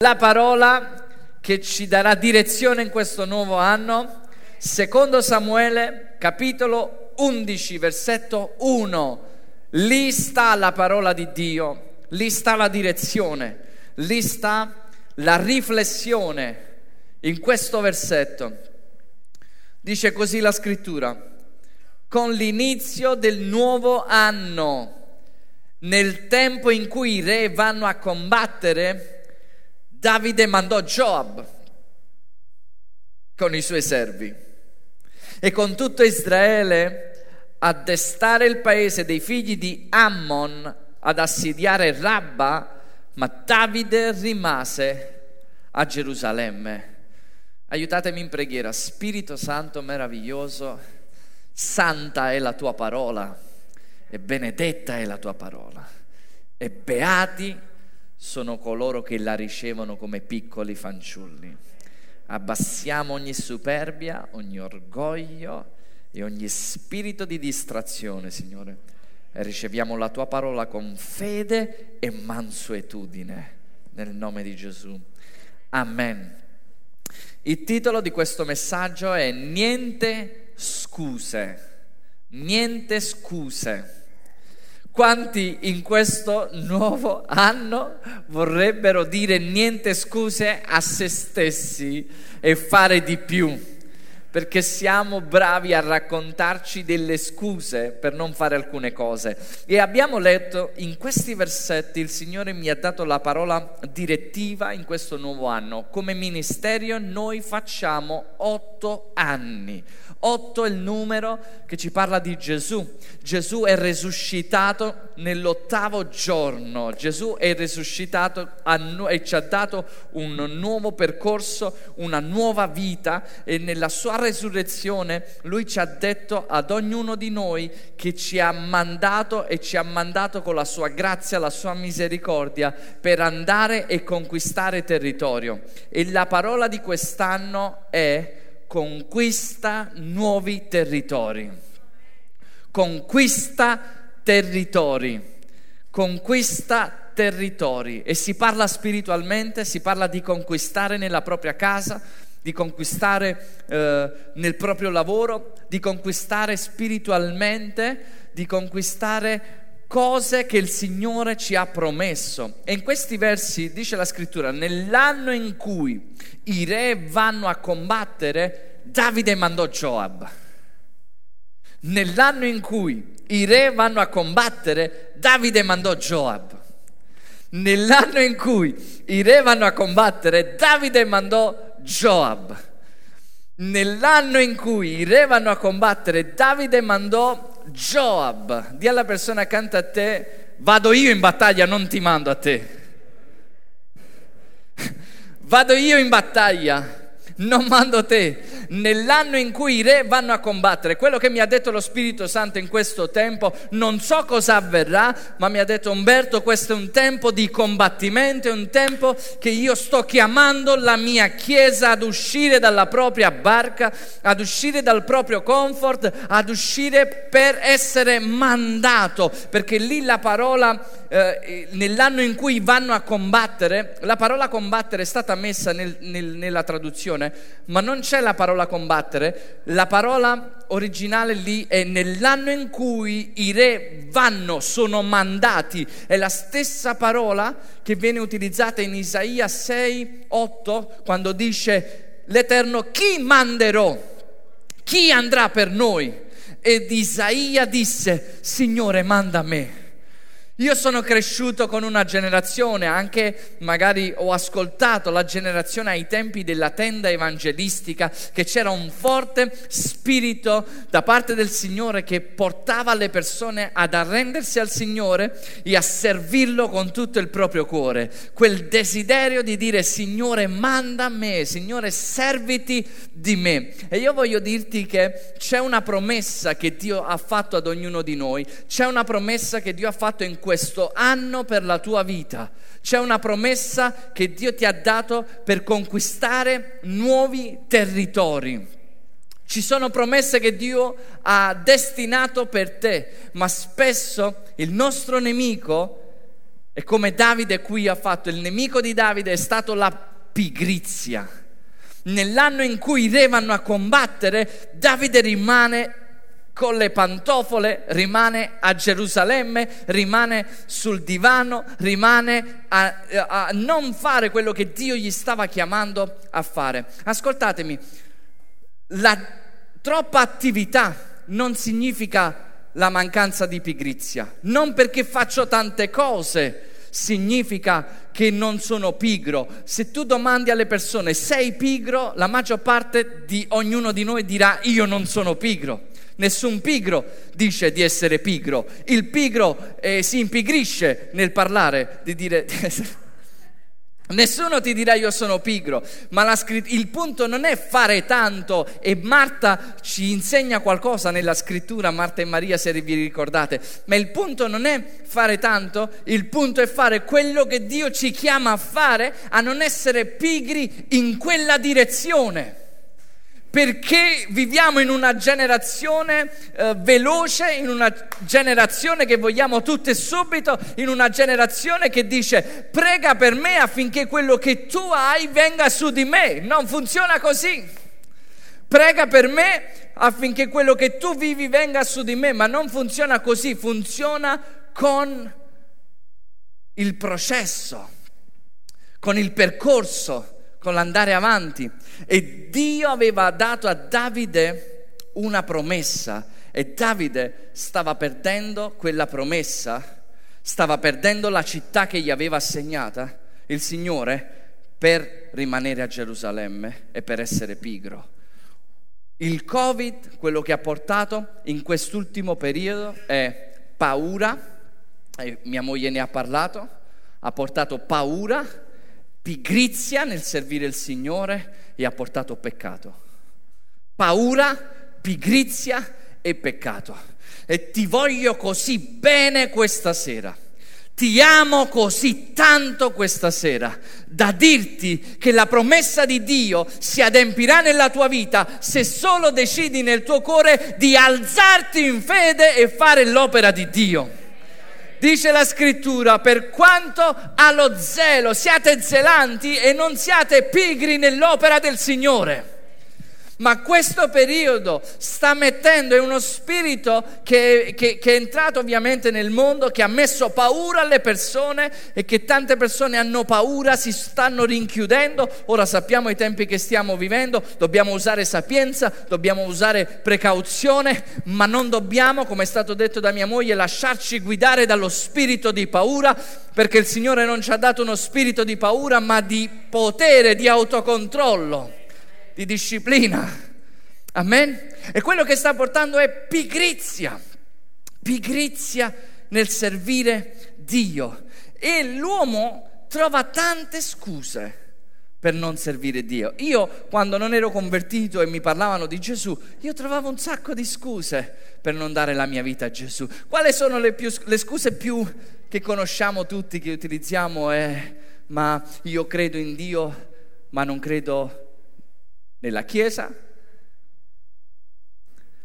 La parola che ci darà direzione in questo nuovo anno, secondo Samuele capitolo 11 versetto 1. Lì sta la parola di Dio, lì sta la direzione, lì sta la riflessione. In questo versetto dice così la scrittura: con l'inizio del nuovo anno, nel tempo in cui i re vanno a combattere, Davide mandò Joab con i suoi servi e con tutto Israele a destare il paese dei figli di Ammon ad assediare Rabba, ma Davide rimase a Gerusalemme. Aiutatemi in preghiera. Spirito Santo meraviglioso, santa è la tua parola e benedetta è la tua parola e beati sono coloro che la ricevono come piccoli fanciulli. Abbassiamo ogni superbia, ogni orgoglio e ogni spirito di distrazione, Signore, e riceviamo la tua parola con fede e mansuetudine, nel nome di Gesù. Amen. Il titolo di questo messaggio è Niente scuse. Niente scuse. Quanti in questo nuovo anno vorrebbero dire niente scuse a se stessi e fare di più? Perché siamo bravi a raccontarci delle scuse per non fare alcune cose. E abbiamo letto in questi versetti: il Signore mi ha dato la parola direttiva in questo nuovo anno. Come ministero noi facciamo 8 anni. 8 è il numero che ci parla di Gesù. Gesù è risuscitato nell'8° giorno. Gesù è risuscitato e ci ha dato un nuovo percorso, una nuova vita, e nella sua resurrezione lui ci ha detto ad ognuno di noi che ci ha mandato con la sua grazia, la sua misericordia, per andare e conquistare territorio. E la parola di quest'anno è: conquista nuovi territori, conquista territori, conquista territori. E si parla spiritualmente, si parla di conquistare nella propria casa, di conquistare nel proprio lavoro, di conquistare spiritualmente, di conquistare cose che il Signore ci ha promesso. E in questi versi dice la scrittura: nell'anno in cui i re vanno a combattere, Davide mandò Joab. Nell'anno in cui i re vanno a combattere, Davide mandò Joab. Nell'anno in cui i re vanno a combattere, Davide mandò Joab. Nell'anno in cui i re vanno a combattere, Davide mandò Joab. Dì alla persona accanto a te: vado io in battaglia, non ti mando a te. Vado io in battaglia, non mando te. Nell'anno in cui i re vanno a combattere, quello che mi ha detto lo Spirito Santo in questo tempo, non so cosa avverrà, ma mi ha detto: Umberto, questo è un tempo di combattimento, è un tempo che io sto chiamando la mia chiesa ad uscire dalla propria barca, ad uscire dal proprio comfort, ad uscire per essere mandato. Perché lì la parola, nell'anno in cui vanno a combattere, la parola combattere è stata messa nella traduzione, ma non c'è la parola combattere. La parola originale lì è nell'anno in cui i re vanno, sono mandati. È la stessa parola che viene utilizzata in Isaia 6:8, quando dice l'Eterno: chi manderò? Chi andrà per noi? Ed Isaia disse: Signore, manda me. Io sono cresciuto con una generazione, anche magari ho ascoltato la generazione ai tempi della tenda evangelistica, che c'era un forte spirito da parte del Signore che portava le persone ad arrendersi al Signore e a servirlo con tutto il proprio cuore. Quel desiderio di dire: Signore, manda me, Signore, serviti di me. E io voglio dirti che c'è una promessa che Dio ha fatto ad ognuno di noi, c'è una promessa che Dio ha fatto in questo anno per la tua vita, c'è una promessa che Dio ti ha dato per conquistare nuovi territori. Ci sono promesse che Dio ha destinato per te, ma spesso il nostro nemico E come Davide qui ha fatto, il nemico di Davide è stato la pigrizia. Nell'anno in cui i re vanno a combattere, Davide rimane con le pantofole, rimane a Gerusalemme, rimane sul divano, rimane a non fare quello che Dio gli stava chiamando a fare. Ascoltatemi, la troppa attività non significa la mancanza di pigrizia. Non perché faccio tante cose significa che non sono pigro. Se tu domandi alle persone sei pigro, la maggior parte di ognuno di noi dirà io non sono pigro. Nessun pigro dice di essere pigro. Il pigro si impigrisce nel parlare, di dire nessuno ti dirà io sono pigro, ma il punto non è fare tanto. E Marta ci insegna qualcosa nella scrittura, Marta e Maria, se vi ricordate, ma il punto non è fare tanto, il punto è fare quello che Dio ci chiama a fare, a non essere pigri in quella direzione. Perché viviamo in una generazione veloce, in una generazione che vogliamo tutto e subito, in una generazione che dice prega per me affinché quello che tu hai venga su di me. Non funziona così. Prega per me affinché quello che tu vivi venga su di me, ma non funziona così, funziona con il processo, con il percorso, con l'andare avanti. E Dio aveva dato a Davide una promessa e Davide stava perdendo quella promessa, stava perdendo la città che gli aveva assegnata il Signore per rimanere a Gerusalemme e per essere pigro. Il Covid, quello che ha portato in quest'ultimo periodo è paura, e mia moglie ne ha parlato, ha portato paura, pigrizia nel servire il Signore, e ha portato peccato. Paura, pigrizia e peccato. E ti voglio così bene questa sera, ti amo così tanto questa sera, da dirti che la promessa di Dio si adempirà nella tua vita se solo decidi nel tuo cuore di alzarti in fede e fare l'opera di Dio. Dice la scrittura, per quanto allo zelo siate zelanti e non siate pigri nell'opera del Signore. Ma questo periodo sta mettendo, è uno spirito che è entrato ovviamente nel mondo, che ha messo paura alle persone e che tante persone hanno paura, si stanno rinchiudendo. Ora sappiamo i tempi che stiamo vivendo, dobbiamo usare sapienza, dobbiamo usare precauzione, ma non dobbiamo, come è stato detto da mia moglie, lasciarci guidare dallo spirito di paura, perché il Signore non ci ha dato uno spirito di paura, ma di potere, di autocontrollo, di disciplina. Amen. E quello che sta portando è pigrizia, pigrizia nel servire Dio, e l'uomo trova tante scuse per non servire Dio. Io quando non ero convertito e mi parlavano di Gesù, io trovavo un sacco di scuse per non dare la mia vita a Gesù. Quali sono le scuse più che conosciamo tutti, che utilizziamo? Ma io credo in Dio, ma non credo nella chiesa,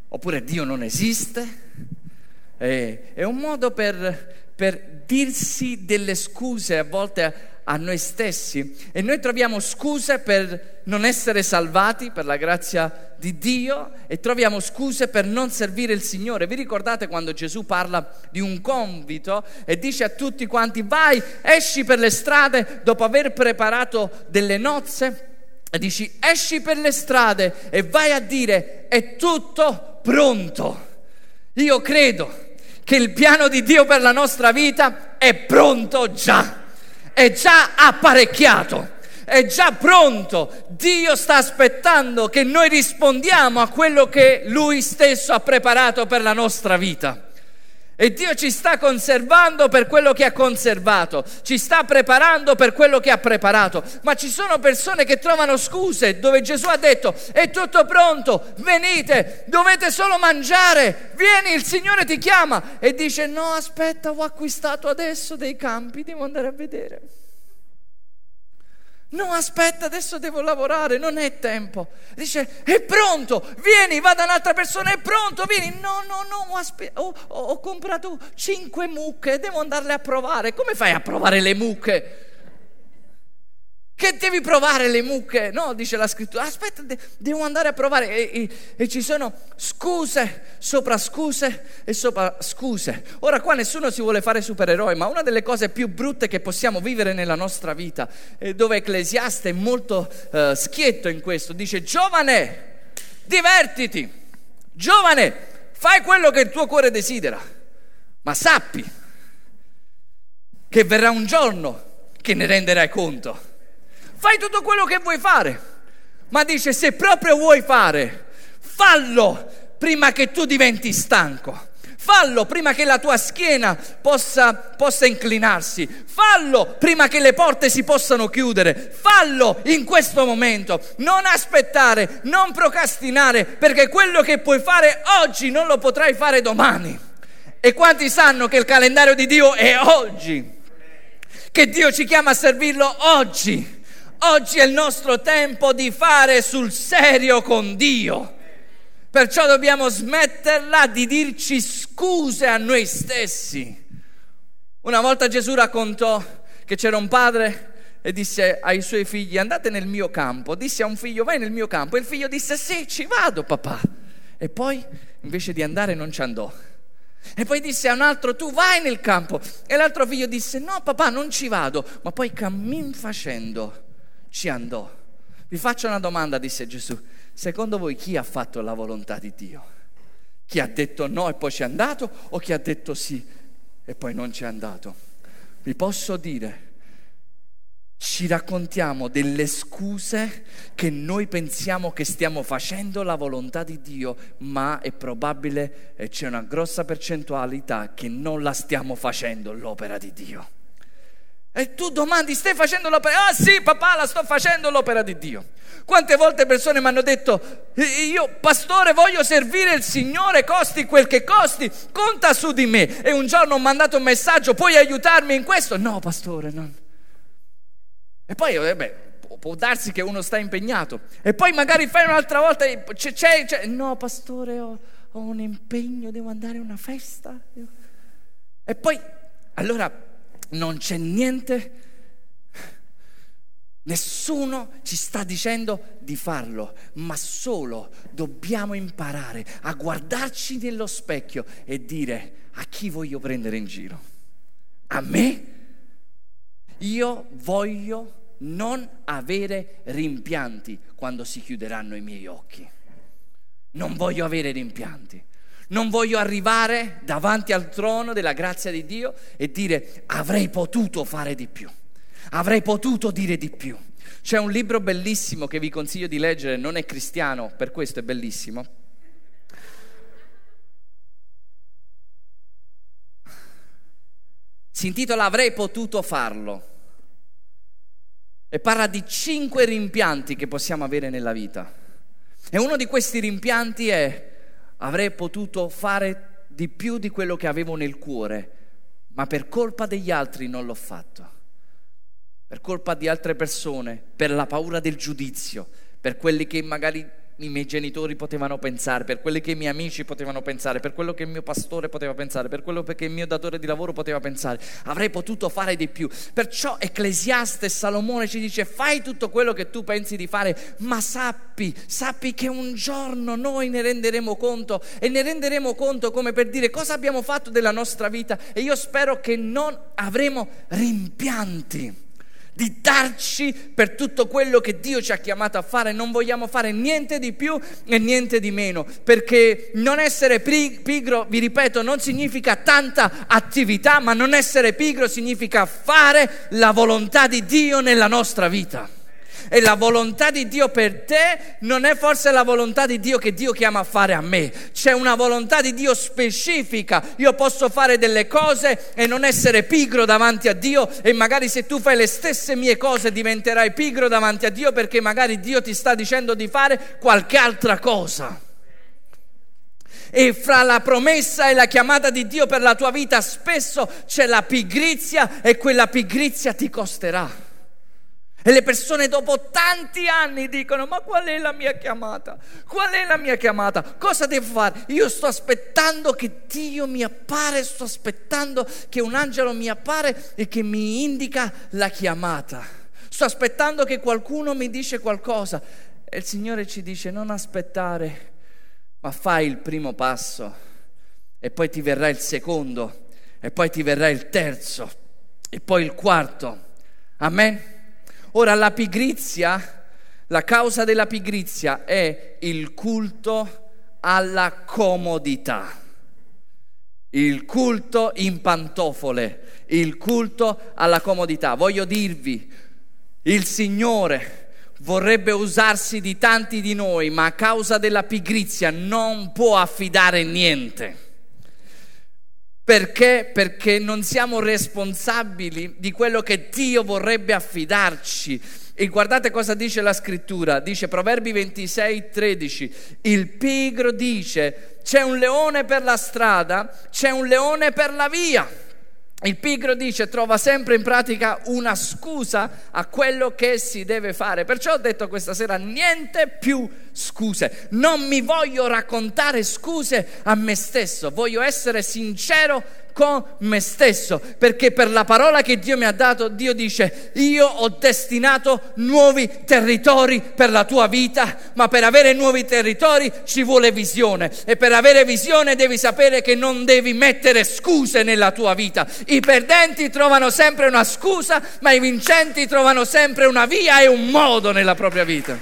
oppure Dio non esiste. È un modo per dirsi delle scuse a volte a noi stessi, e noi troviamo scuse per non essere salvati per la grazia di Dio, e troviamo scuse per non servire il Signore. Vi ricordate quando Gesù parla di un convito e dice a tutti quanti vai, esci per le strade, dopo aver preparato delle nozze, e dici esci per le strade e vai a dire è tutto pronto. Io credo che il piano di Dio per la nostra vita è pronto già, è già apparecchiato, è già pronto. Dio sta aspettando che noi rispondiamo a quello che Lui stesso ha preparato per la nostra vita. E Dio ci sta conservando per quello che ha conservato, ci sta preparando per quello che ha preparato. Ma ci sono persone che trovano scuse, dove Gesù ha detto è tutto pronto, venite, dovete solo mangiare, vieni, il Signore ti chiama, e dice no, aspetta, ho acquistato adesso dei campi, devo andare a vedere. No, aspetta, adesso devo lavorare, non è tempo. Dice, è pronto, vieni, va da un'altra persona, è pronto, vieni. No, ho comprato 5 mucche, devo andarle a provare. Come fai a provare le mucche? Che devi provare le mucche? No, dice la scrittura, aspetta, devo andare a provare. E ci sono scuse sopra scuse e sopra scuse. Ora qua nessuno si vuole fare supereroe, ma una delle cose più brutte che possiamo vivere nella nostra vita, dove Ecclesiaste è molto schietto in questo, dice: giovane, divertiti, giovane, fai quello che il tuo cuore desidera, ma sappi che verrà un giorno che ne renderai conto. Fai tutto quello che vuoi fare, ma dice, se proprio vuoi fare, fallo prima che tu diventi stanco, fallo prima che la tua schiena possa inclinarsi, fallo prima che le porte si possano chiudere, fallo in questo momento, non aspettare, non procrastinare, perché quello che puoi fare oggi non lo potrai fare domani. E quanti sanno che il calendario di Dio è oggi, che Dio ci chiama a servirlo oggi? Oggi è il nostro tempo di fare sul serio con Dio, perciò dobbiamo smetterla di dirci scuse a noi stessi. Una volta Gesù raccontò che c'era un padre e disse ai suoi figli: andate nel mio campo. Disse a un figlio: vai nel mio campo. E il figlio disse: sì, ci vado, papà. E poi invece di andare non ci andò. E poi disse a un altro: tu vai nel campo. E l'altro figlio disse: no, papà, non ci vado. Ma poi cammin facendo ci andò. Vi faccio una domanda, disse Gesù: secondo voi chi ha fatto la volontà di Dio? Chi ha detto no e poi ci è andato, o chi ha detto sì e poi non ci è andato? Vi posso dire, ci raccontiamo delle scuse che noi pensiamo che stiamo facendo la volontà di Dio, ma è probabile, e c'è una grossa percentualità, che non la stiamo facendo l'opera di Dio. E tu domandi: stai facendo l'opera? Ah sì, papà, la sto facendo l'opera di Dio. Quante volte persone mi hanno detto: io pastore voglio servire il Signore, costi quel che costi, conta su di me. E un giorno ho mandato un messaggio: puoi aiutarmi in questo? No pastore, non. E poi può darsi che uno sta impegnato, e poi magari fai un'altra volta: no pastore, ho un impegno, devo andare a una festa. E poi allora non c'è niente, nessuno ci sta dicendo di farlo, ma solo dobbiamo imparare a guardarci nello specchio e dire: a chi voglio prendere in giro? A me? Io voglio non avere rimpianti quando si chiuderanno i miei occhi. Non voglio avere rimpianti. Non voglio arrivare davanti al trono della grazia di Dio e dire: avrei potuto fare di più, avrei potuto dire di più. C'è un libro bellissimo che vi consiglio di leggere, non è cristiano, per questo è bellissimo. Si intitola Avrei potuto farlo e parla di 5 rimpianti che possiamo avere nella vita. E uno di questi rimpianti è: avrei potuto fare di più di quello che avevo nel cuore, ma per colpa degli altri non l'ho fatto, per colpa di altre persone, per la paura del giudizio, per quelli che magari i miei genitori potevano pensare, per quelli che i miei amici potevano pensare, per quello che il mio pastore poteva pensare, per quello che il mio datore di lavoro poteva pensare. Avrei potuto fare di più. Perciò Ecclesiaste, Salomone ci dice: fai tutto quello che tu pensi di fare, ma sappi che un giorno noi ne renderemo conto, e ne renderemo conto come per dire: cosa abbiamo fatto della nostra vita? E io spero che non avremo rimpianti di darci per tutto quello che Dio ci ha chiamato a fare. Non vogliamo fare niente di più e niente di meno, perché non essere pigro, vi ripeto, non significa tanta attività, ma non essere pigro significa fare la volontà di Dio nella nostra vita. E la volontà di Dio per te non è forse la volontà di Dio che Dio chiama a fare a me. C'è una volontà di Dio specifica. Io posso fare delle cose e non essere pigro davanti a Dio, e magari se tu fai le stesse mie cose diventerai pigro davanti a Dio, perché magari Dio ti sta dicendo di fare qualche altra cosa. E fra la promessa e la chiamata di Dio per la tua vita spesso c'è la pigrizia, e quella pigrizia ti costerà. E le persone dopo tanti anni dicono: ma qual è la mia chiamata? Qual è la mia chiamata? Cosa devo fare? Io sto aspettando che Dio mi appare, sto aspettando che un angelo mi appare e che mi indica la chiamata. Sto aspettando che qualcuno mi dice qualcosa. E il Signore ci dice: non aspettare, ma fai il primo passo e poi ti verrà il secondo e poi ti verrà il terzo e poi il quarto. Amen? Ora la pigrizia, la causa della pigrizia è il culto alla comodità, il culto in pantofole, il culto alla comodità. Voglio dirvi, il Signore vorrebbe usarsi di tanti di noi, ma a causa della pigrizia non può affidare niente. Perché? Perché non siamo responsabili di quello che Dio vorrebbe affidarci. E guardate cosa dice la scrittura, dice Proverbi 26:13: il pigro dice c'è un leone per la strada, c'è un leone per la via. Il pigro dice trova sempre in pratica una scusa a quello che si deve fare. Perciò ho detto questa sera: niente più scuse. Non mi voglio raccontare scuse a me stesso, voglio essere sincero con me stesso, perché per la parola che Dio mi ha dato, Dio dice: io ho destinato nuovi territori per la tua vita, ma per avere nuovi territori ci vuole visione, e per avere visione devi sapere che non devi mettere scuse nella tua vita. I perdenti trovano sempre una scusa, ma i vincenti trovano sempre una via e un modo nella propria vita.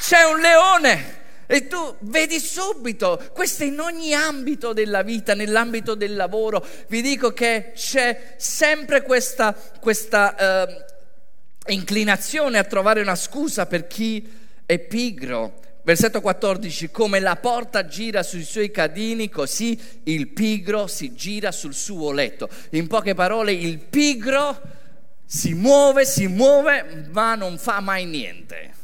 C'è un leone e tu vedi subito. Questo in ogni ambito della vita, nell'ambito del lavoro. Vi dico che c'è sempre questa inclinazione a trovare una scusa per chi è pigro. Versetto 14: come la porta gira sui suoi cadini, così il pigro si gira sul suo letto. In poche parole, il pigro si muove, ma non fa mai niente.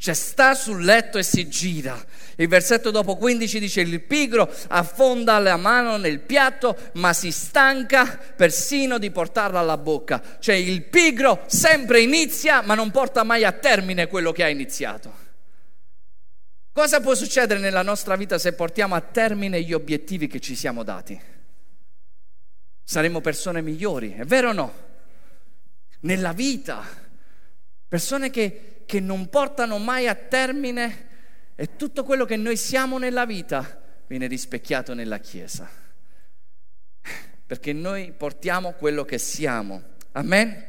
Cioè sta sul letto e si gira. Il versetto dopo 15 dice: il pigro affonda la mano nel piatto, ma si stanca persino di portarla alla bocca. Cioè il pigro sempre inizia, ma non porta mai a termine quello che ha iniziato. Cosa può succedere nella nostra vita se portiamo a termine gli obiettivi che ci siamo dati? Saremo persone migliori, è vero o no? Nella vita, persone che non portano mai a termine, e tutto quello che noi siamo nella vita viene rispecchiato nella Chiesa, perché noi portiamo quello che siamo. Amen?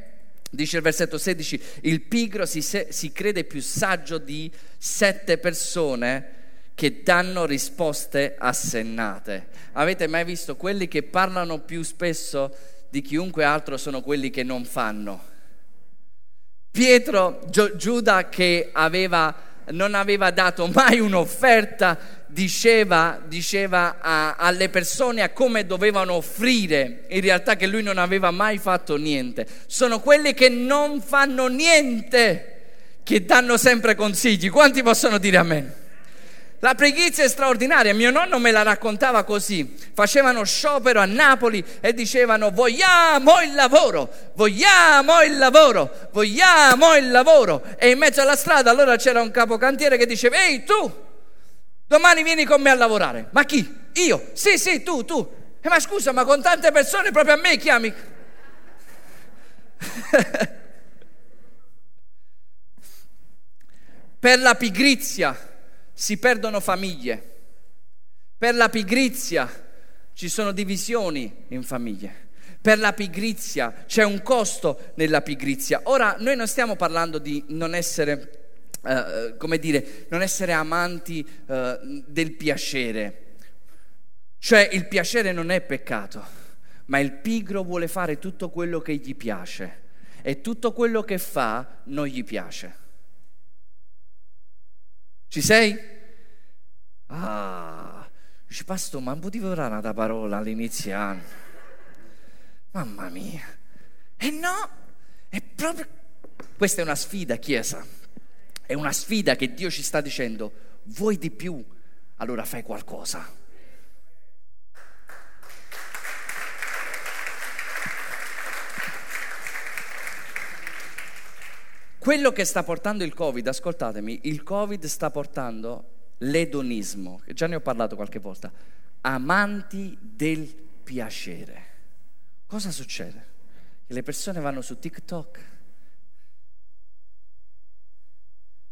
Dice il versetto 16: il pigro si crede più saggio di 7 persone che danno risposte assennate. Avete mai visto quelli che parlano più spesso di chiunque altro? Sono quelli che non fanno. Pietro, Giuda che non aveva dato mai un'offerta, diceva alle persone a come dovevano offrire, in realtà che lui non aveva mai fatto niente. Sono quelli che non fanno niente che danno sempre consigli. Quanti possono dire amen? La pigrizia è straordinaria. Mio nonno me la raccontava così: facevano sciopero a Napoli e dicevano: vogliamo il lavoro. E in mezzo alla strada allora c'era un capocantiere che diceva: ehi tu, domani vieni con me a lavorare. Ma chi? Io? Sì, tu. Ma scusa, ma con tante persone proprio a me chiami? Per la pigrizia si perdono famiglie, per la pigrizia ci sono divisioni in famiglie, per la pigrizia c'è un costo nella pigrizia. Ora noi non stiamo parlando di non essere, non essere amanti del piacere, cioè il piacere non è peccato, ma il pigro vuole fare tutto quello che gli piace e tutto quello che fa non gli piace. Ci sei? Dici: pastore, ma non potevo dare una parola all'inizio anno? Mamma mia! E no! È proprio... Questa è una sfida, Chiesa. È una sfida che Dio ci sta dicendo: vuoi di più? Allora fai qualcosa. Quello che sta portando il Covid, ascoltatemi, il Covid sta portando l'edonismo, già ne ho parlato qualche volta, amanti del piacere. Cosa succede? Che le persone vanno su TikTok.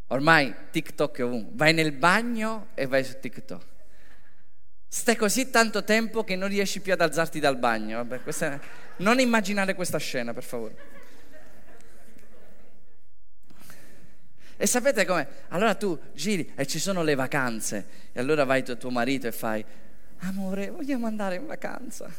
Ormai TikTok è ovunque, vai nel bagno e vai su TikTok. Stai così tanto tempo che non riesci più ad alzarti dal bagno. Vabbè, non immaginare questa scena, per favore. E sapete com'è? Allora tu giri e ci sono le vacanze e allora vai tuo marito e fai: amore, vogliamo andare in vacanza?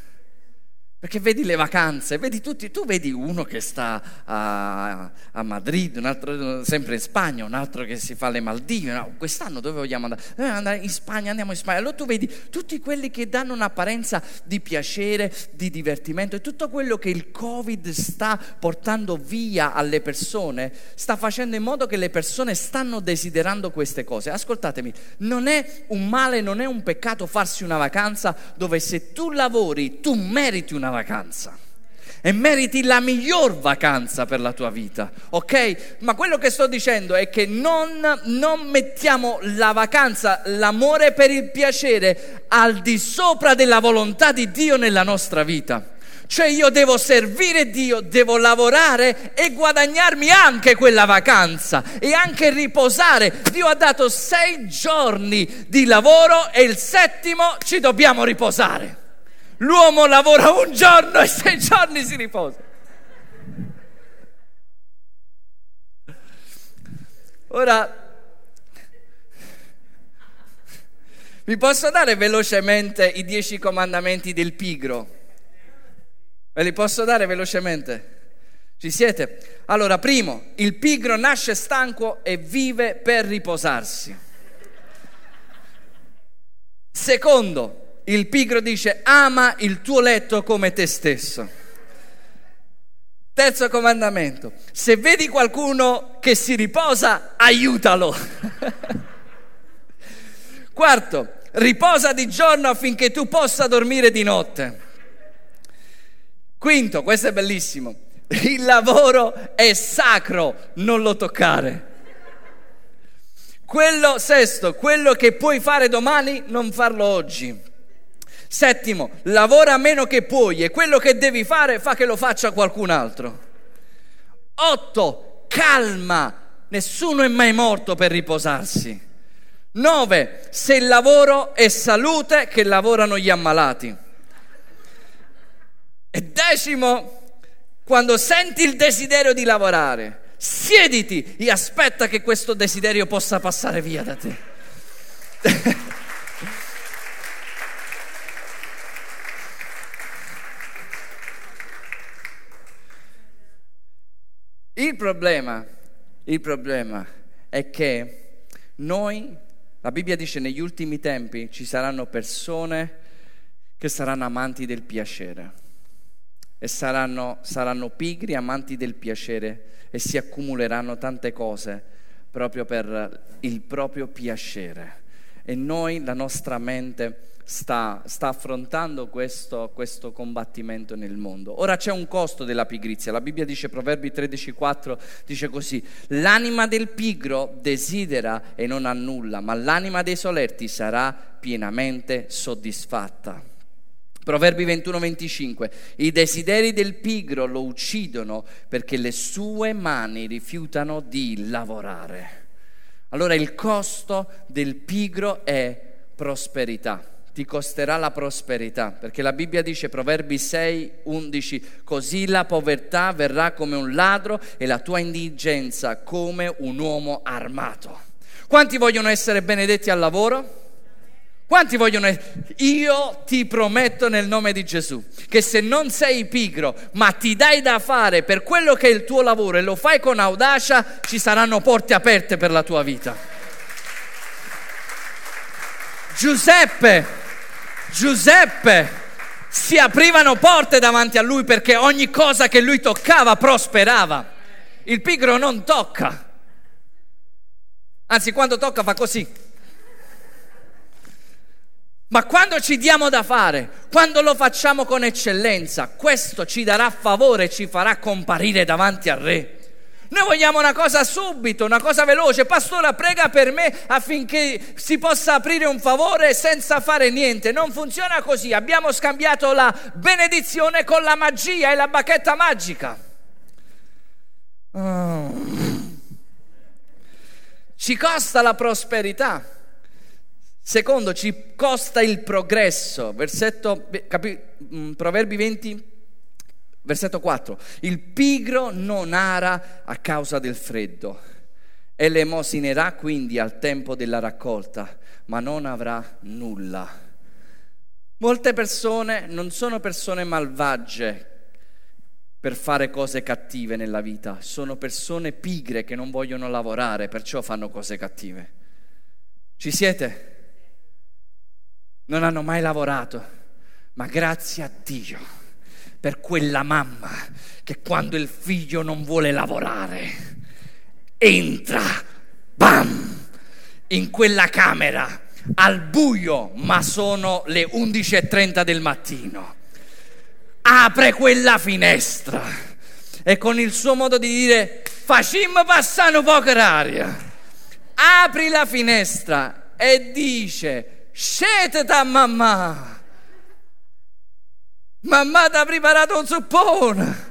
Perché vedi le vacanze, vedi tutti, tu vedi uno che sta a Madrid, un altro sempre in Spagna, un altro che si fa le Maldive. No, quest'anno dove vogliamo andare? Dobbiamo andare in Spagna, andiamo in Spagna. Allora tu vedi tutti quelli che danno un'apparenza di piacere, di divertimento, e tutto quello che il Covid sta portando via alle persone sta facendo in modo che le persone stanno desiderando queste cose. Ascoltatemi, non è un male, non è un peccato farsi una vacanza dove, se tu lavori, tu meriti una vacanza e meriti la miglior vacanza per la tua vita, ok? Ma quello che sto dicendo è che non mettiamo la vacanza, l'amore per il piacere, al di sopra della volontà di Dio nella nostra vita. Cioè, io devo servire Dio, devo lavorare e guadagnarmi anche quella vacanza e anche riposare. Dio ha dato 6 giorni di lavoro e il 7° ci dobbiamo riposare. L'uomo lavora 1 giorno e 6 giorni si riposa. Ora vi posso dare velocemente i 10 comandamenti del pigro. Ve li posso dare velocemente? Ci siete? Allora, primo, il pigro nasce stanco e vive per riposarsi. Secondo, il pigro dice: ama il tuo letto come te stesso. 3° comandamento, se vedi qualcuno che si riposa, aiutalo. 4° riposa di giorno affinché tu possa dormire di notte. 5° questo è bellissimo, il lavoro è sacro, non lo toccare. 6° quello che puoi fare domani, non farlo oggi. 7° lavora meno che puoi e quello che devi fare fa che lo faccia qualcun altro. 8° calma, nessuno è mai morto per riposarsi. 9° se il lavoro è salute, che lavorano gli ammalati. E 10° quando senti il desiderio di lavorare, siediti e aspetta che questo desiderio possa passare via da te. Il problema è che la Bibbia dice, negli ultimi tempi ci saranno persone che saranno amanti del piacere e saranno pigri, amanti del piacere, e si accumuleranno tante cose proprio per il proprio piacere. E la nostra mente sta affrontando questo combattimento nel mondo. Ora c'è un costo della pigrizia. La Bibbia dice, Proverbi 13:4 dice così: l'anima del pigro desidera e non ha nulla, ma l'anima dei solerti sarà pienamente soddisfatta. Proverbi 21:25: i desideri del pigro lo uccidono, perché le sue mani rifiutano di lavorare. Allora il costo del pigro è prosperità. Ti costerà la prosperità, perché la Bibbia dice, Proverbi 6:11: così la povertà verrà come un ladro e la tua indigenza come un uomo armato. Quanti vogliono essere benedetti al lavoro? Quanti vogliono? Io ti prometto nel nome di Gesù che se non sei pigro ma ti dai da fare per quello che è il tuo lavoro e lo fai con audacia, ci saranno porte aperte per la tua vita. Giuseppe, si aprivano porte davanti a lui, perché ogni cosa che lui toccava prosperava. Il pigro non tocca, anzi quando tocca fa così. Ma quando ci diamo da fare, quando lo facciamo con eccellenza, questo ci darà favore e ci farà comparire davanti al re. Noi vogliamo una cosa subito, una cosa veloce. Pastora, prega per me affinché si possa aprire un favore senza fare niente. Non funziona così. Abbiamo scambiato la benedizione con la magia e la bacchetta magica. Ci costa la prosperità. Secondo, ci costa il progresso. Proverbi 20 Versetto 4, il pigro non ara a causa del freddo e l'emosinerà quindi al tempo della raccolta, ma non avrà nulla. Molte persone non sono persone malvagie per fare cose cattive nella vita, sono persone pigre che non vogliono lavorare, perciò fanno cose cattive. Ci siete? Non hanno mai lavorato, ma grazie a Dio per quella mamma che quando il figlio non vuole lavorare entra, bam, in quella camera al buio, ma sono le 11:30 del mattino, apre quella finestra e con il suo modo di dire facciamo passare un po' d'aria, apri la finestra e dice sceteta mamma, mamma ti ha preparato un suppone.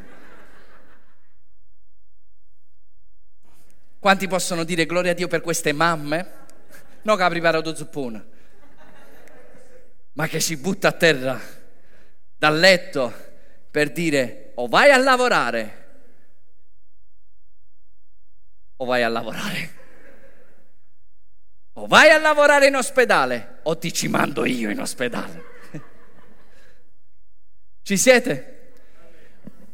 Quanti possono dire gloria a Dio per queste mamme? No, che ha preparato un suppone, ma che si butta a terra dal letto per dire o vai a lavorare o vai a lavorare, o vai a lavorare in ospedale o ti ci mando io in ospedale. Ci siete?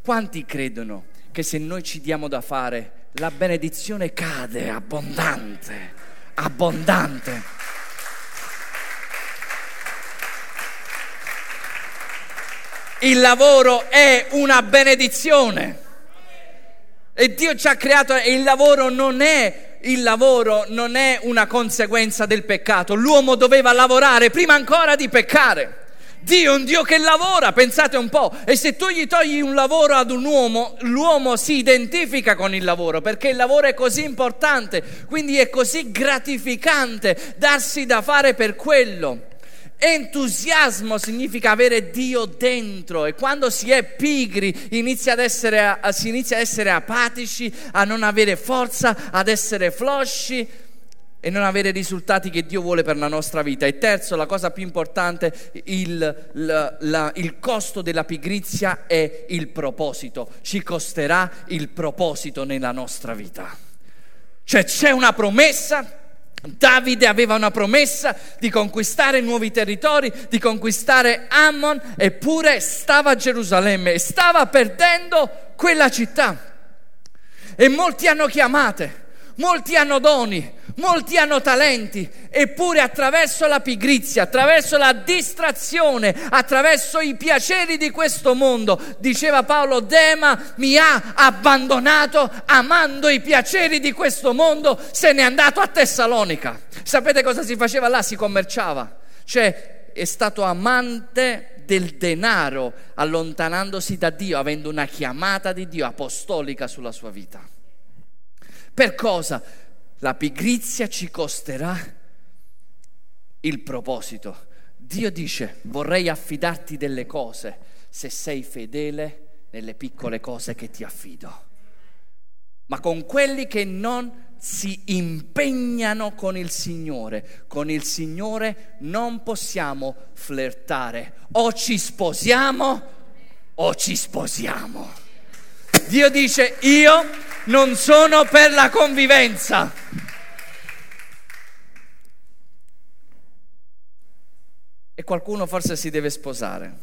Quanti credono che se noi ci diamo da fare la benedizione cade abbondante, abbondante? Il lavoro è una benedizione e Dio ci ha creato, e il lavoro non è una conseguenza del peccato. L'uomo doveva lavorare prima ancora di peccare. Dio è un Dio che lavora, pensate un po', e se tu gli togli un lavoro ad un uomo, l'uomo si identifica con il lavoro, perché il lavoro è così importante, quindi è così gratificante darsi da fare per quello. Entusiasmo significa avere Dio dentro, e quando si è pigri si inizia ad essere apatici, a non avere forza, ad essere flosci e non avere risultati che Dio vuole per la nostra vita. E terzo, la cosa più importante, il costo della pigrizia è il proposito. Ci costerà il proposito nella nostra vita. Cioè c'è una promessa, Davide aveva una promessa di conquistare nuovi territori, di conquistare Ammon, eppure stava a Gerusalemme e stava perdendo quella città. E molti hanno chiamate, molti hanno doni, molti hanno talenti, eppure attraverso la pigrizia, attraverso la distrazione, attraverso i piaceri di questo mondo, diceva Paolo, Dema mi ha abbandonato amando i piaceri di questo mondo, se n'è andato a Tessalonica. Sapete cosa si faceva là? Si commerciava, cioè è stato amante del denaro, allontanandosi da Dio, avendo una chiamata di Dio apostolica sulla sua vita. Per cosa? La pigrizia ci costerà il proposito. Dio dice, vorrei affidarti delle cose se sei fedele nelle piccole cose che ti affido. Ma con quelli che non si impegnano con il Signore non possiamo flirtare. O ci sposiamo. Dio dice, io non sono per la convivenza. E qualcuno forse si deve sposare.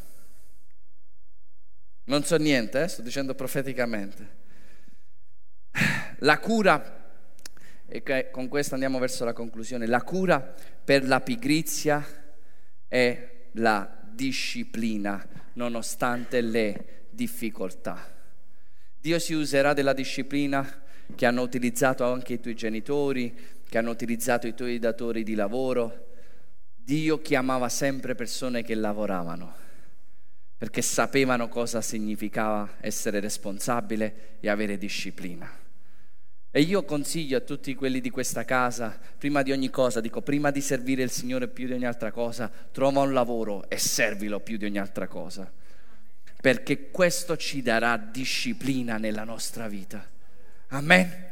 Non so niente, sto dicendo profeticamente. La cura, e con questo andiamo verso la conclusione, la cura per la pigrizia è la disciplina, nonostante le difficoltà. Dio si userà della disciplina che hanno utilizzato anche i tuoi genitori, che hanno utilizzato i tuoi datori di lavoro. Dio chiamava sempre persone che lavoravano, perché sapevano cosa significava essere responsabile e avere disciplina. E io consiglio a tutti quelli di questa casa, prima di ogni cosa, dico, prima di servire il Signore più di ogni altra cosa, trova un lavoro e servilo più di ogni altra cosa, perché questo ci darà disciplina nella nostra vita. Amen.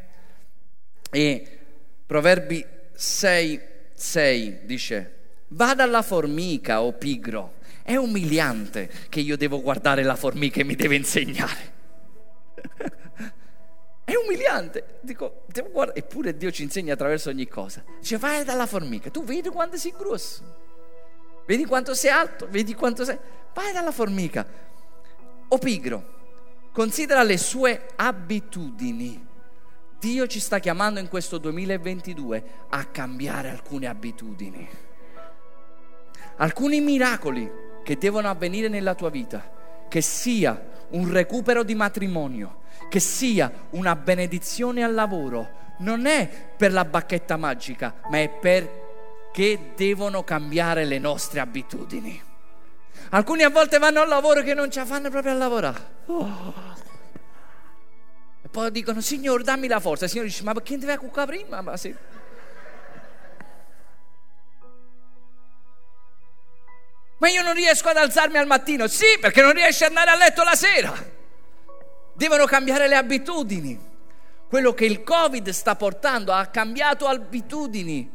E Proverbi 6:6 dice: vada alla formica, o pigro. È umiliante che io devo guardare la formica e mi deve insegnare. È umiliante, dico, devo guardare. Eppure Dio ci insegna attraverso ogni cosa. Dice: vai dalla formica, tu vedi quanto sei grosso, vedi quanto sei alto, vedi quanto sei. Vai dalla formica. O pigro, considera le sue abitudini. Dio ci sta chiamando in questo 2022 a cambiare alcune abitudini, alcuni miracoli che devono avvenire nella tua vita, che sia un recupero di matrimonio, che sia una benedizione al lavoro. Non è per la bacchetta magica, ma è perché devono cambiare le nostre abitudini. Alcuni a volte vanno al lavoro che non ce la fanno proprio a lavorare, e poi dicono: Signore, dammi la forza. Il Signore dice: ma perché deve cucare prima? Ma sì. Ma io non riesco ad alzarmi al mattino. Sì, perché non riesci ad andare a letto la sera. Devono cambiare le abitudini. Quello che il Covid sta portando ha cambiato abitudini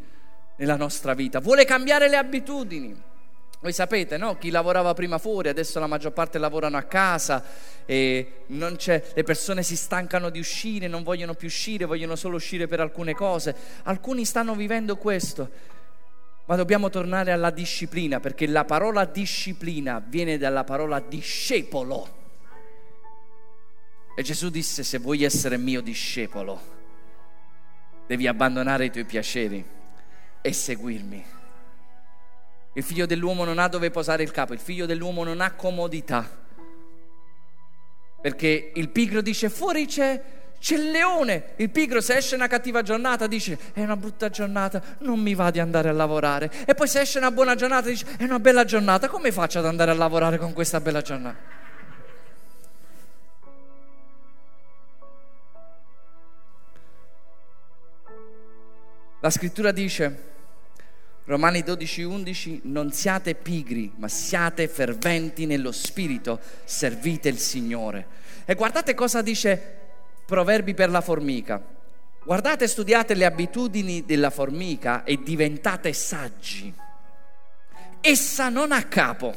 nella nostra vita. Vuole cambiare le abitudini. Voi sapete, no? Chi lavorava prima fuori, adesso la maggior parte lavorano a casa, e non c'è, le persone si stancano di uscire, non vogliono più uscire, vogliono solo uscire per alcune cose. Alcuni stanno vivendo questo. Ma dobbiamo tornare alla disciplina, perché la parola disciplina viene dalla parola discepolo. E Gesù disse: se vuoi essere mio discepolo, devi abbandonare i tuoi piaceri e seguirmi. Il figlio dell'uomo non ha dove posare il capo, il figlio dell'uomo non ha comodità, perché il pigro dice: fuori c'è il leone. Il pigro, se esce una cattiva giornata, dice: è una brutta giornata, non mi va di andare a lavorare. E poi se esce una buona giornata dice: è una bella giornata, come faccio ad andare a lavorare con questa bella giornata? La scrittura dice, Romani 12:11: non siate pigri, ma siate ferventi nello spirito, servite il Signore. E guardate cosa dice Proverbi per la formica: guardate, studiate le abitudini della formica e diventate saggi. Essa non ha capo.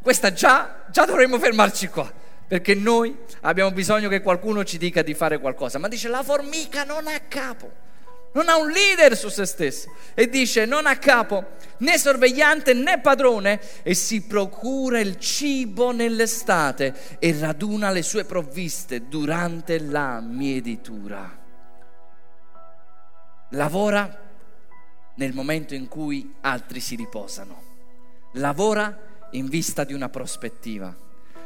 Questa già dovremmo fermarci qua, perché noi abbiamo bisogno che qualcuno ci dica di fare qualcosa. Ma dice: la formica non ha capo, non ha un leader su se stesso, e dice: non ha capo, né sorvegliante né padrone, e si procura il cibo nell'estate e raduna le sue provviste durante la mietitura. Lavora nel momento in cui altri si riposano, lavora in vista di una prospettiva,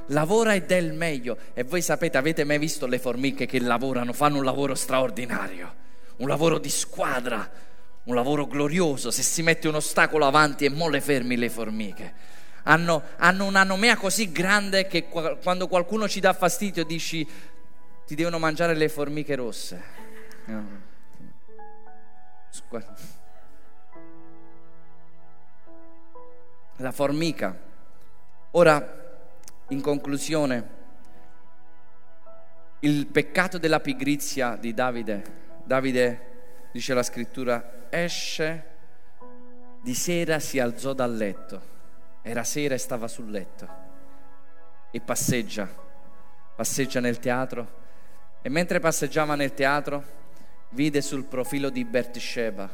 lavora ed è il meglio. E voi sapete, avete mai visto le formiche che lavorano? Fanno un lavoro straordinario, un lavoro di squadra, un lavoro glorioso. Se si mette un ostacolo avanti, e mo le fermi le formiche. Hanno una nomea così grande che quando qualcuno ci dà fastidio dici: ti devono mangiare le formiche rosse. La formica. Ora, in conclusione, il peccato della pigrizia di Davide, dice la scrittura, esce di sera, si alzò dal letto, era sera e stava sul letto, e passeggia nel teatro, e mentre passeggiava nel teatro vide sul profilo di Bertisceba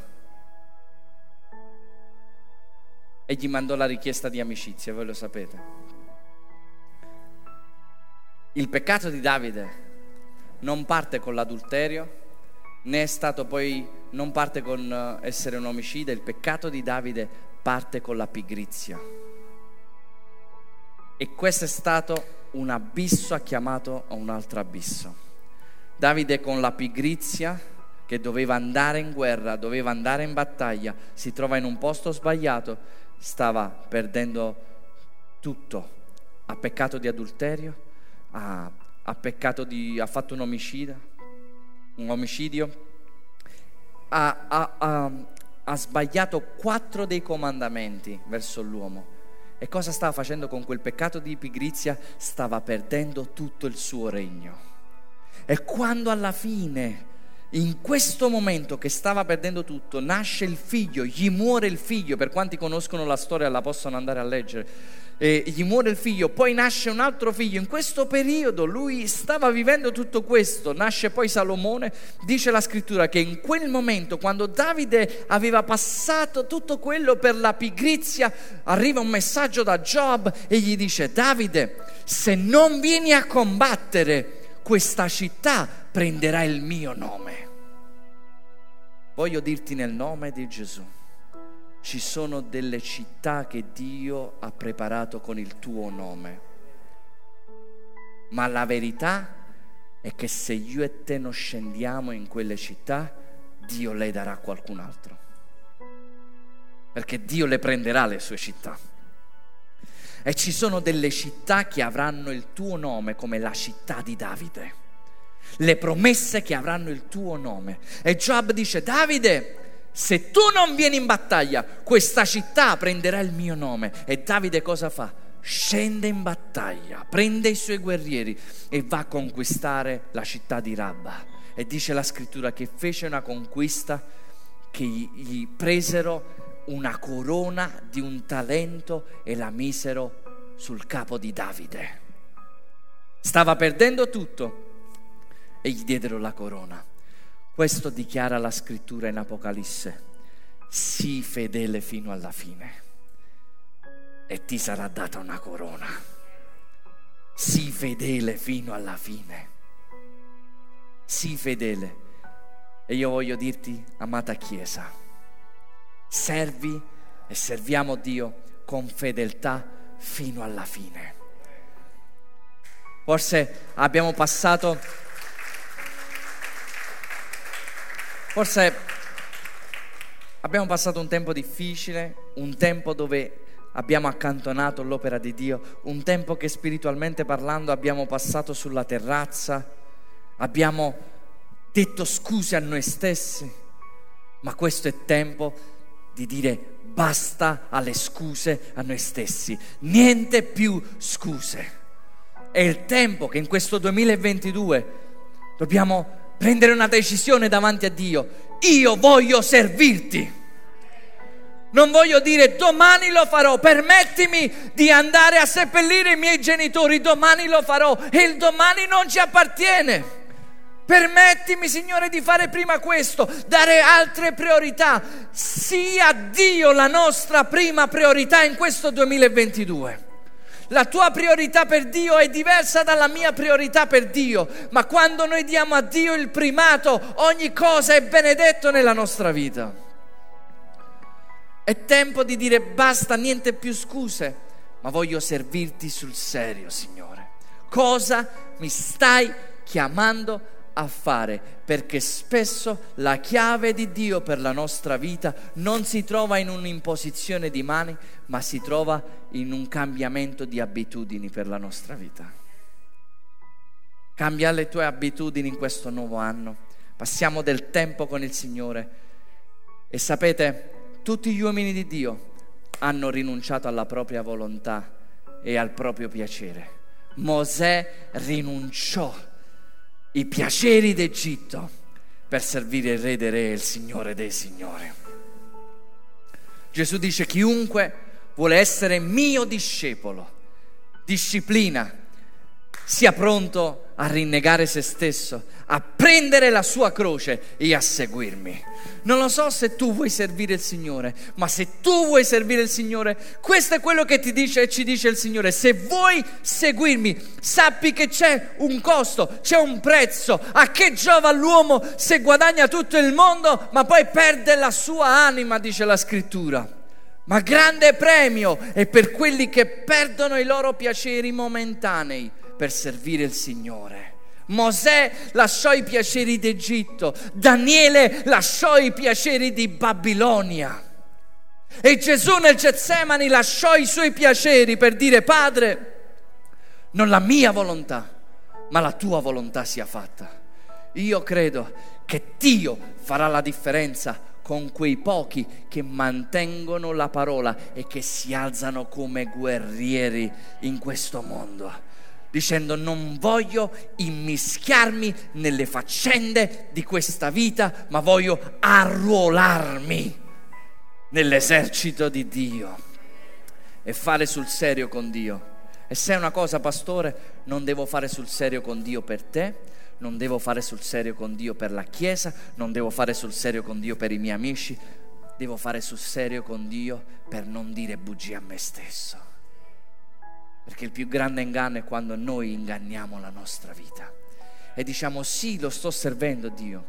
e gli mandò la richiesta di amicizia. Voi lo sapete, il peccato di Davide non parte con l'adulterio, né è stato poi, non parte con essere un omicida. Il peccato di Davide parte con la pigrizia, e questo è stato un abisso, ha chiamato a un altro abisso. Davide, con la pigrizia, che doveva andare in guerra, doveva andare in battaglia, si trova in un posto sbagliato, stava perdendo tutto. Ha peccato di adulterio, ha fatto un omicida, un omicidio, ha sbagliato 4 dei comandamenti verso l'uomo. E cosa stava facendo con quel peccato di pigrizia? Stava perdendo tutto il suo regno. E quando alla fine, in questo momento che stava perdendo tutto, nasce il figlio, gli muore il figlio, per quanti conoscono la storia la possono andare a leggere, e gli muore il figlio, poi nasce un altro figlio. In questo periodo lui stava vivendo tutto questo, nasce poi Salomone. Dice la scrittura che in quel momento, quando Davide aveva passato tutto quello per la pigrizia, arriva un messaggio da Joab e gli dice: Davide, se non vieni a combattere, questa città prenderà il mio nome. Voglio dirti nel nome di Gesù, ci sono delle città che Dio ha preparato con il tuo nome, ma la verità è che se io e te non scendiamo in quelle città, Dio le darà a qualcun altro, perché Dio le prenderà le sue città. E ci sono delle città che avranno il tuo nome, come la città di Davide, le promesse che avranno il tuo nome. E Joab dice: Davide, se tu non vieni in battaglia, questa città prenderà il mio nome. E Davide cosa fa? Scende in battaglia, prende i suoi guerrieri e va a conquistare la città di Rabba. E dice la scrittura che fece una conquista, che gli presero una corona di un talento e la misero sul capo di Davide. Stava perdendo tutto e gli diedero la corona. Questo dichiara la scrittura in Apocalisse: sii fedele fino alla fine e ti sarà data una corona. Sii fedele fino alla fine, sii fedele. E io voglio dirti, amata Chiesa, servi e serviamo Dio con fedeltà fino alla fine. Forse abbiamo passato un tempo difficile, un tempo dove abbiamo accantonato l'opera di Dio, un tempo che spiritualmente parlando abbiamo passato sulla terrazza, abbiamo detto scuse a noi stessi, ma questo è tempo di dire basta alle scuse a noi stessi, niente più scuse. È il tempo che in questo 2022 dobbiamo prendere una decisione davanti a Dio: io voglio servirti. Non voglio dire domani lo farò, permettimi di andare a seppellire i miei genitori, domani lo farò, e il domani non ci appartiene. Permettimi, Signore, di fare prima questo, dare altre priorità. Sia Dio la nostra prima priorità in questo 2022. La tua priorità per Dio è diversa dalla mia priorità per Dio, ma quando noi diamo a Dio il primato, ogni cosa è benedetto nella nostra vita. È tempo di dire basta, niente più scuse, ma voglio servirti sul serio, Signore. Cosa mi stai chiamando a fare? Perché spesso la chiave di Dio per la nostra vita non si trova in un'imposizione di mani, ma si trova in un cambiamento di abitudini per la nostra vita. Cambia le tue abitudini in questo nuovo anno. Passiamo del tempo con il Signore. E sapete, tutti gli uomini di Dio hanno rinunciato alla propria volontà e al proprio piacere. Mosè rinunciò i piaceri d'Egitto per servire il Re dei Re e il Signore dei Signori. Gesù dice: chiunque vuole essere mio discepolo, disciplina, sia pronto a rinnegare se stesso, a prendere la sua croce e a seguirmi. Non lo so se tu vuoi servire il Signore, ma se tu vuoi servire il Signore, questo è quello che ti dice e ci dice il Signore: se vuoi seguirmi, sappi che c'è un costo, c'è un prezzo. A che giova l'uomo se guadagna tutto il mondo ma poi perde la sua anima, dice la scrittura. Ma grande premio è per quelli che perdono i loro piaceri momentanei per servire il Signore. Mosè lasciò i piaceri d'Egitto, Daniele lasciò i piaceri di Babilonia e Gesù nel Getsemani lasciò i suoi piaceri per dire: Padre, non la mia volontà ma la tua volontà sia fatta. Io credo che Dio farà la differenza con quei pochi che mantengono la parola e che si alzano come guerrieri in questo mondo, dicendo: non voglio immischiarmi nelle faccende di questa vita, ma voglio arruolarmi nell'esercito di Dio e fare sul serio con Dio. E se è una cosa, pastore, non devo fare sul serio con Dio per te, non devo fare sul serio con Dio per la Chiesa, non devo fare sul serio con Dio per i miei amici, devo fare sul serio con Dio per non dire bugie a me stesso, perché il più grande inganno è quando noi inganniamo la nostra vita e diciamo: sì, lo sto servendo Dio,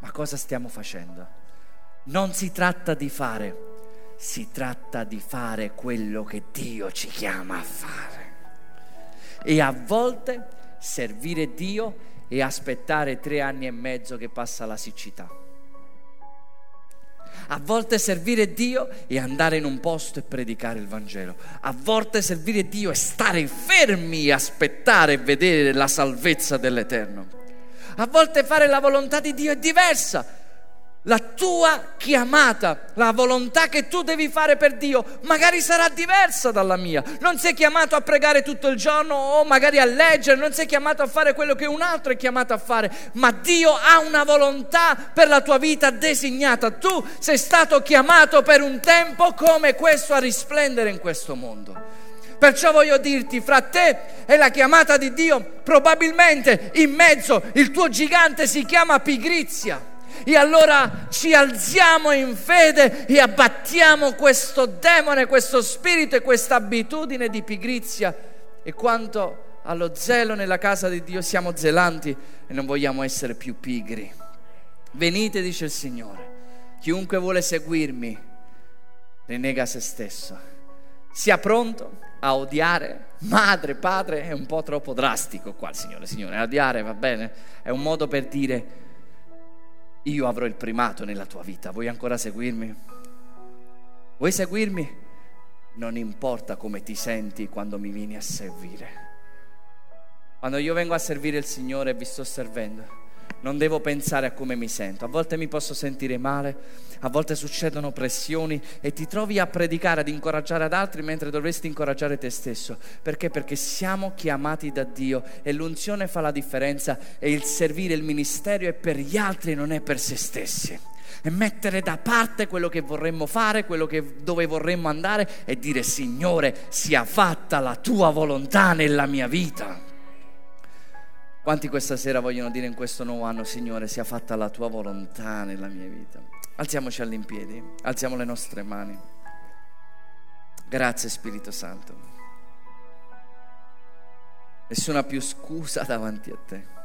ma cosa stiamo facendo? Non si tratta di fare, si tratta di fare quello che Dio ci chiama a fare. E a volte servire Dio e aspettare 3 anni e mezzo che passa la siccità. A volte servire Dio e andare in un posto e predicare il Vangelo. A volte servire Dio e stare fermi e aspettare e vedere la salvezza dell'Eterno. A volte fare la volontà di Dio è diversa. La tua chiamata, la volontà che tu devi fare per Dio magari sarà diversa dalla mia. Non sei chiamato a pregare tutto il giorno o magari a leggere, non sei chiamato a fare quello che un altro è chiamato a fare, ma Dio ha una volontà per la tua vita designata. Tu sei stato chiamato per un tempo come questo a risplendere in questo mondo. Perciò voglio dirti, fra te e la chiamata di Dio, probabilmente in mezzo il tuo gigante si chiama pigrizia. E allora ci alziamo in fede e abbattiamo questo demone, questo spirito e questa abitudine di pigrizia. E quanto allo zelo nella casa di Dio, siamo zelanti e non vogliamo essere più pigri. Venite, dice il Signore, chiunque vuole seguirmi rinnega se stesso, sia pronto a odiare madre, padre. È un po' troppo drastico qua, Signore, odiare va bene, è un modo per dire: io avrò il primato nella tua vita, vuoi ancora seguirmi? Vuoi seguirmi? Non importa come ti senti quando mi vieni a servire. Quando io vengo a servire il Signore e vi sto servendo, non devo pensare a come mi sento. A volte mi posso sentire male, a volte succedono pressioni e ti trovi a predicare, ad incoraggiare ad altri mentre dovresti incoraggiare te stesso. Perché? Perché siamo chiamati da Dio e l'unzione fa la differenza, e il servire, il ministero è per gli altri, non è per se stessi. E mettere da parte quello che vorremmo fare, dove vorremmo andare e dire: Signore, sia fatta la tua volontà nella mia vita. Quanti questa sera vogliono dire in questo nuovo anno: Signore, sia fatta la tua volontà nella mia vita? Alziamoci all'impiedi, alziamo le nostre mani. Grazie Spirito Santo. Nessuna più scusa davanti a te.